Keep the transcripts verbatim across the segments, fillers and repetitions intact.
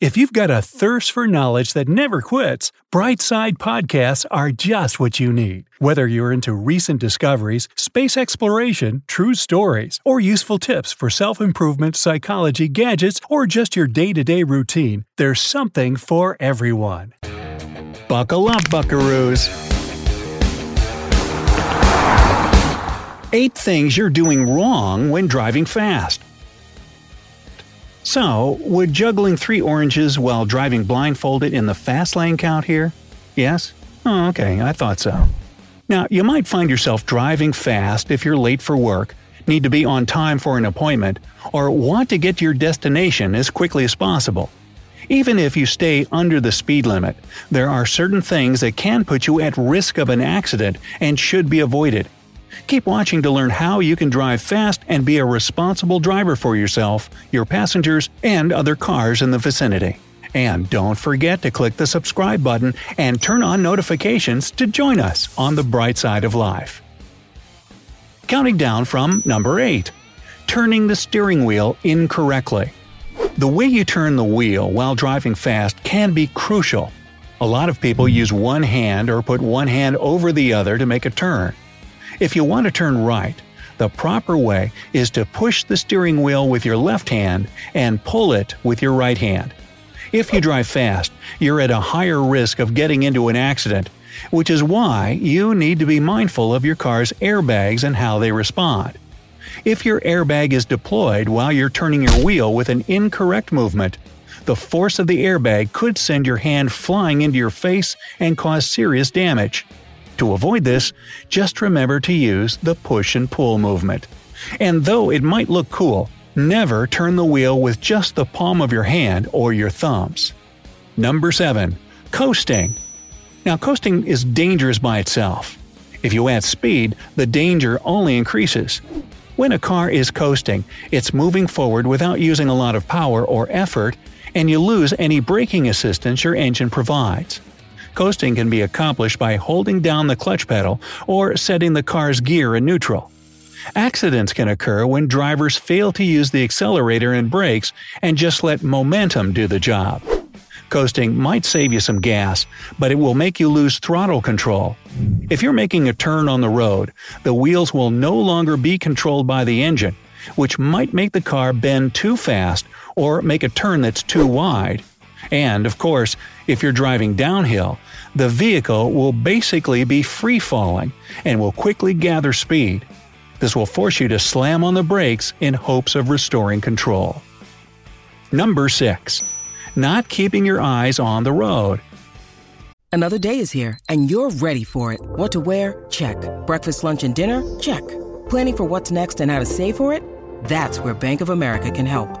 If you've got a thirst for knowledge that never quits, Brightside Podcasts are just what you need. Whether you're into recent discoveries, space exploration, true stories, or useful tips for self-improvement, psychology, gadgets, or just your day-to-day routine, there's something for everyone. Buckle up, buckaroos. Eight things you're doing wrong when driving fast. So, would juggling three oranges while driving blindfolded in the fast lane count here? Yes? Oh, okay, I thought so. Now, you might find yourself driving fast if you're late for work, need to be on time for an appointment, or want to get to your destination as quickly as possible. Even if you stay under the speed limit, there are certain things that can put you at risk of an accident and should be avoided. Keep watching to learn how you can drive fast and be a responsible driver for yourself, your passengers, and other cars in the vicinity. And don't forget to click the subscribe button and turn on notifications to join us on the Bright Side of Life. Counting down from number eight. Turning the steering wheel incorrectly. The way you turn the wheel while driving fast can be crucial. A lot of people use one hand or put one hand over the other to make a turn. If you want to turn right, the proper way is to push the steering wheel with your left hand and pull it with your right hand. If you drive fast, you're at a higher risk of getting into an accident, which is why you need to be mindful of your car's airbags and how they respond. If your airbag is deployed while you're turning your wheel with an incorrect movement, the force of the airbag could send your hand flying into your face and cause serious damage. To avoid this, just remember to use the push and pull movement. And though it might look cool, never turn the wheel with just the palm of your hand or your thumbs. Number seven. Coasting. Now, coasting is dangerous by itself. If you add speed, the danger only increases. When a car is coasting, it's moving forward without using a lot of power or effort, and you lose any braking assistance your engine provides. Coasting can be accomplished by holding down the clutch pedal or setting the car's gear in neutral. Accidents can occur when drivers fail to use the accelerator and brakes and just let momentum do the job. Coasting might save you some gas, but it will make you lose throttle control. If you're making a turn on the road, the wheels will no longer be controlled by the engine, which might make the car bend too fast or make a turn that's too wide. And, of course, if you're driving downhill, the vehicle will basically be free-falling and will quickly gather speed. This will force you to slam on the brakes in hopes of restoring control. Number six. Not keeping your eyes on the road. Another day is here, and you're ready for it. What to wear? Check. Breakfast, lunch, and dinner? Check. Planning for what's next and how to save for it? That's where Bank of America can help.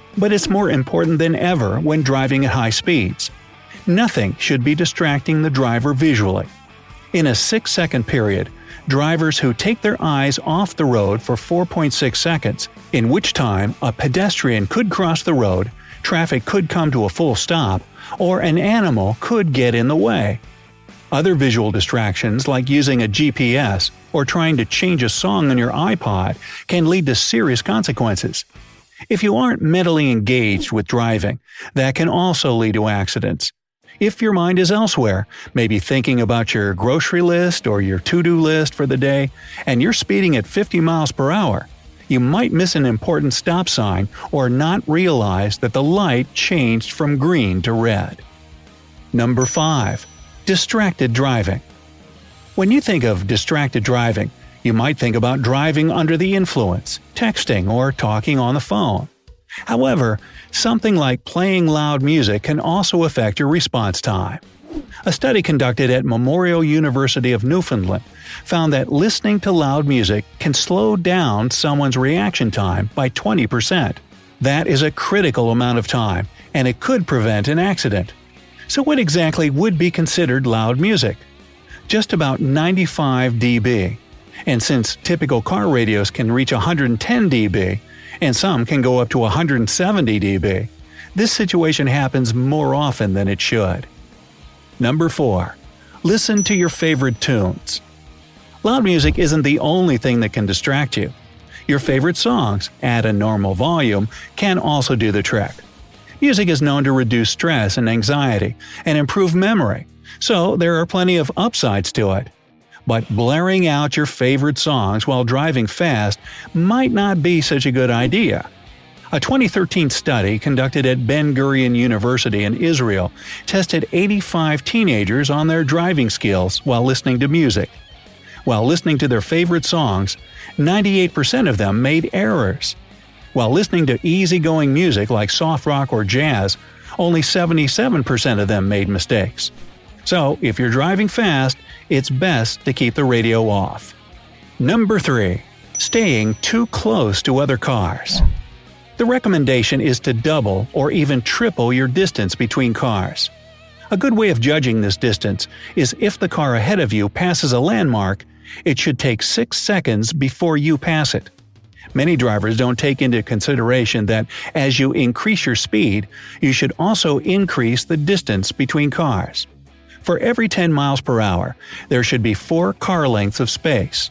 but it's more important than ever when driving at high speeds. Nothing should be distracting the driver visually. In a six-second period, drivers who take their eyes off the road for four point six seconds, in which time a pedestrian could cross the road, traffic could come to a full stop, or an animal could get in the way. Other visual distractions like using a G P S or trying to change a song on your iPod can lead to serious consequences. If you aren't mentally engaged with driving, that can also lead to accidents. If your mind is elsewhere, maybe thinking about your grocery list or your to-do list for the day, and you're speeding at fifty miles per hour, you might miss an important stop sign or not realize that the light changed from green to red. Number five. Distracted driving. When you think of distracted driving, you might think about driving under the influence, texting, or talking on the phone. However, something like playing loud music can also affect your response time. A study conducted at Memorial University of Newfoundland found that listening to loud music can slow down someone's reaction time by twenty percent. That is a critical amount of time, and it could prevent an accident. So what exactly would be considered loud music? Just about ninety-five decibels. And since typical car radios can reach one hundred ten decibels, and some can go up to one hundred seventy decibels, this situation happens more often than it should. Number four. Listen to your favorite tunes. Loud music isn't the only thing that can distract you. Your favorite songs, at a normal volume, can also do the trick. Music is known to reduce stress and anxiety and improve memory, so there are plenty of upsides to it. But blaring out your favorite songs while driving fast might not be such a good idea. A twenty thirteen study conducted at Ben-Gurion University in Israel tested eighty-five teenagers on their driving skills while listening to music. While listening to their favorite songs, ninety-eight percent of them made errors. While listening to easygoing music like soft rock or jazz, only seventy-seven percent of them made mistakes. So, if you're driving fast, it's best to keep the radio off. Number three. Staying too close to other cars. The recommendation is to double or even triple your distance between cars. A good way of judging this distance is if the car ahead of you passes a landmark, it should take six seconds before you pass it. Many drivers don't take into consideration that as you increase your speed, you should also increase the distance between cars. For every ten miles per hour, there should be four car lengths of space.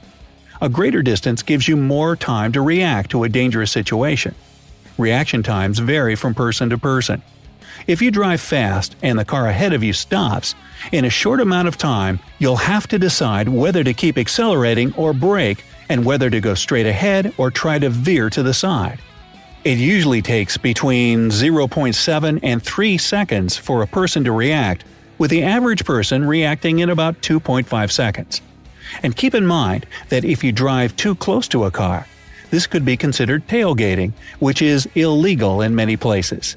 A greater distance gives you more time to react to a dangerous situation. Reaction times vary from person to person. If you drive fast and the car ahead of you stops, in a short amount of time, you'll have to decide whether to keep accelerating or brake and whether to go straight ahead or try to veer to the side. It usually takes between zero point seven and three seconds for a person to react, with the average person reacting in about two point five seconds. And keep in mind that if you drive too close to a car, this could be considered tailgating, which is illegal in many places.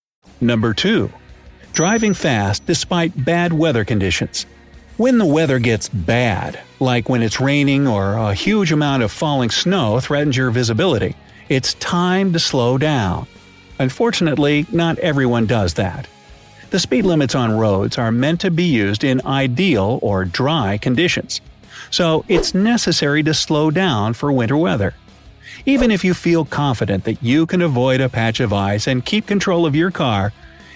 Number two. Driving fast despite bad weather conditions. When the weather gets bad, like when it's raining or a huge amount of falling snow threatens your visibility, it's time to slow down. Unfortunately, not everyone does that. The speed limits on roads are meant to be used in ideal or dry conditions, so it's necessary to slow down for winter weather. Even if you feel confident that you can avoid a patch of ice and keep control of your car,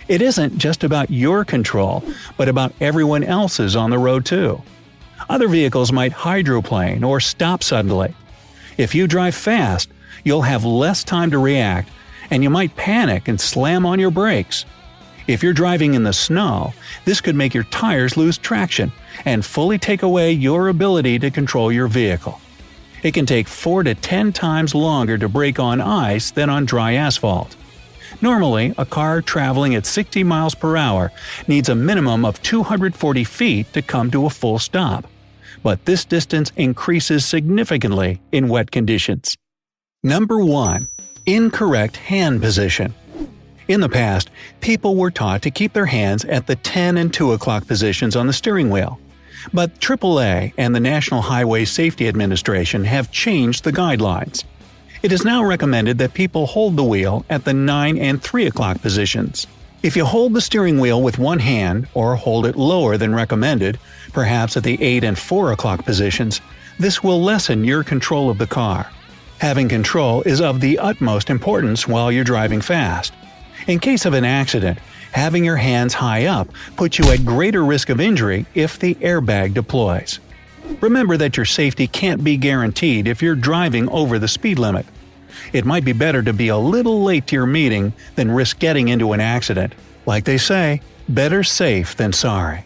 it isn't just about your control, but about everyone else's on the road too. Other vehicles might hydroplane or stop suddenly. If you drive fast, you'll have less time to react, and you might panic and slam on your brakes. If you're driving in the snow, this could make your tires lose traction and fully take away your ability to control your vehicle. It can take four to ten times longer to brake on ice than on dry asphalt. Normally, a car traveling at sixty miles per hour needs a minimum of two hundred forty feet to come to a full stop. But this distance increases significantly in wet conditions. Number one. Incorrect hand position. In the past, people were taught to keep their hands at the ten and two o'clock positions on the steering wheel. But triple A and the National Highway Safety Administration have changed the guidelines. It is now recommended that people hold the wheel at the nine and three o'clock positions. If you hold the steering wheel with one hand or hold it lower than recommended, perhaps at the eight and four o'clock positions, this will lessen your control of the car. Having control is of the utmost importance while you're driving fast. In case of an accident, having your hands high up puts you at greater risk of injury if the airbag deploys. Remember that your safety can't be guaranteed if you're driving over the speed limit. It might be better to be a little late to your meeting than risk getting into an accident. Like they say, better safe than sorry.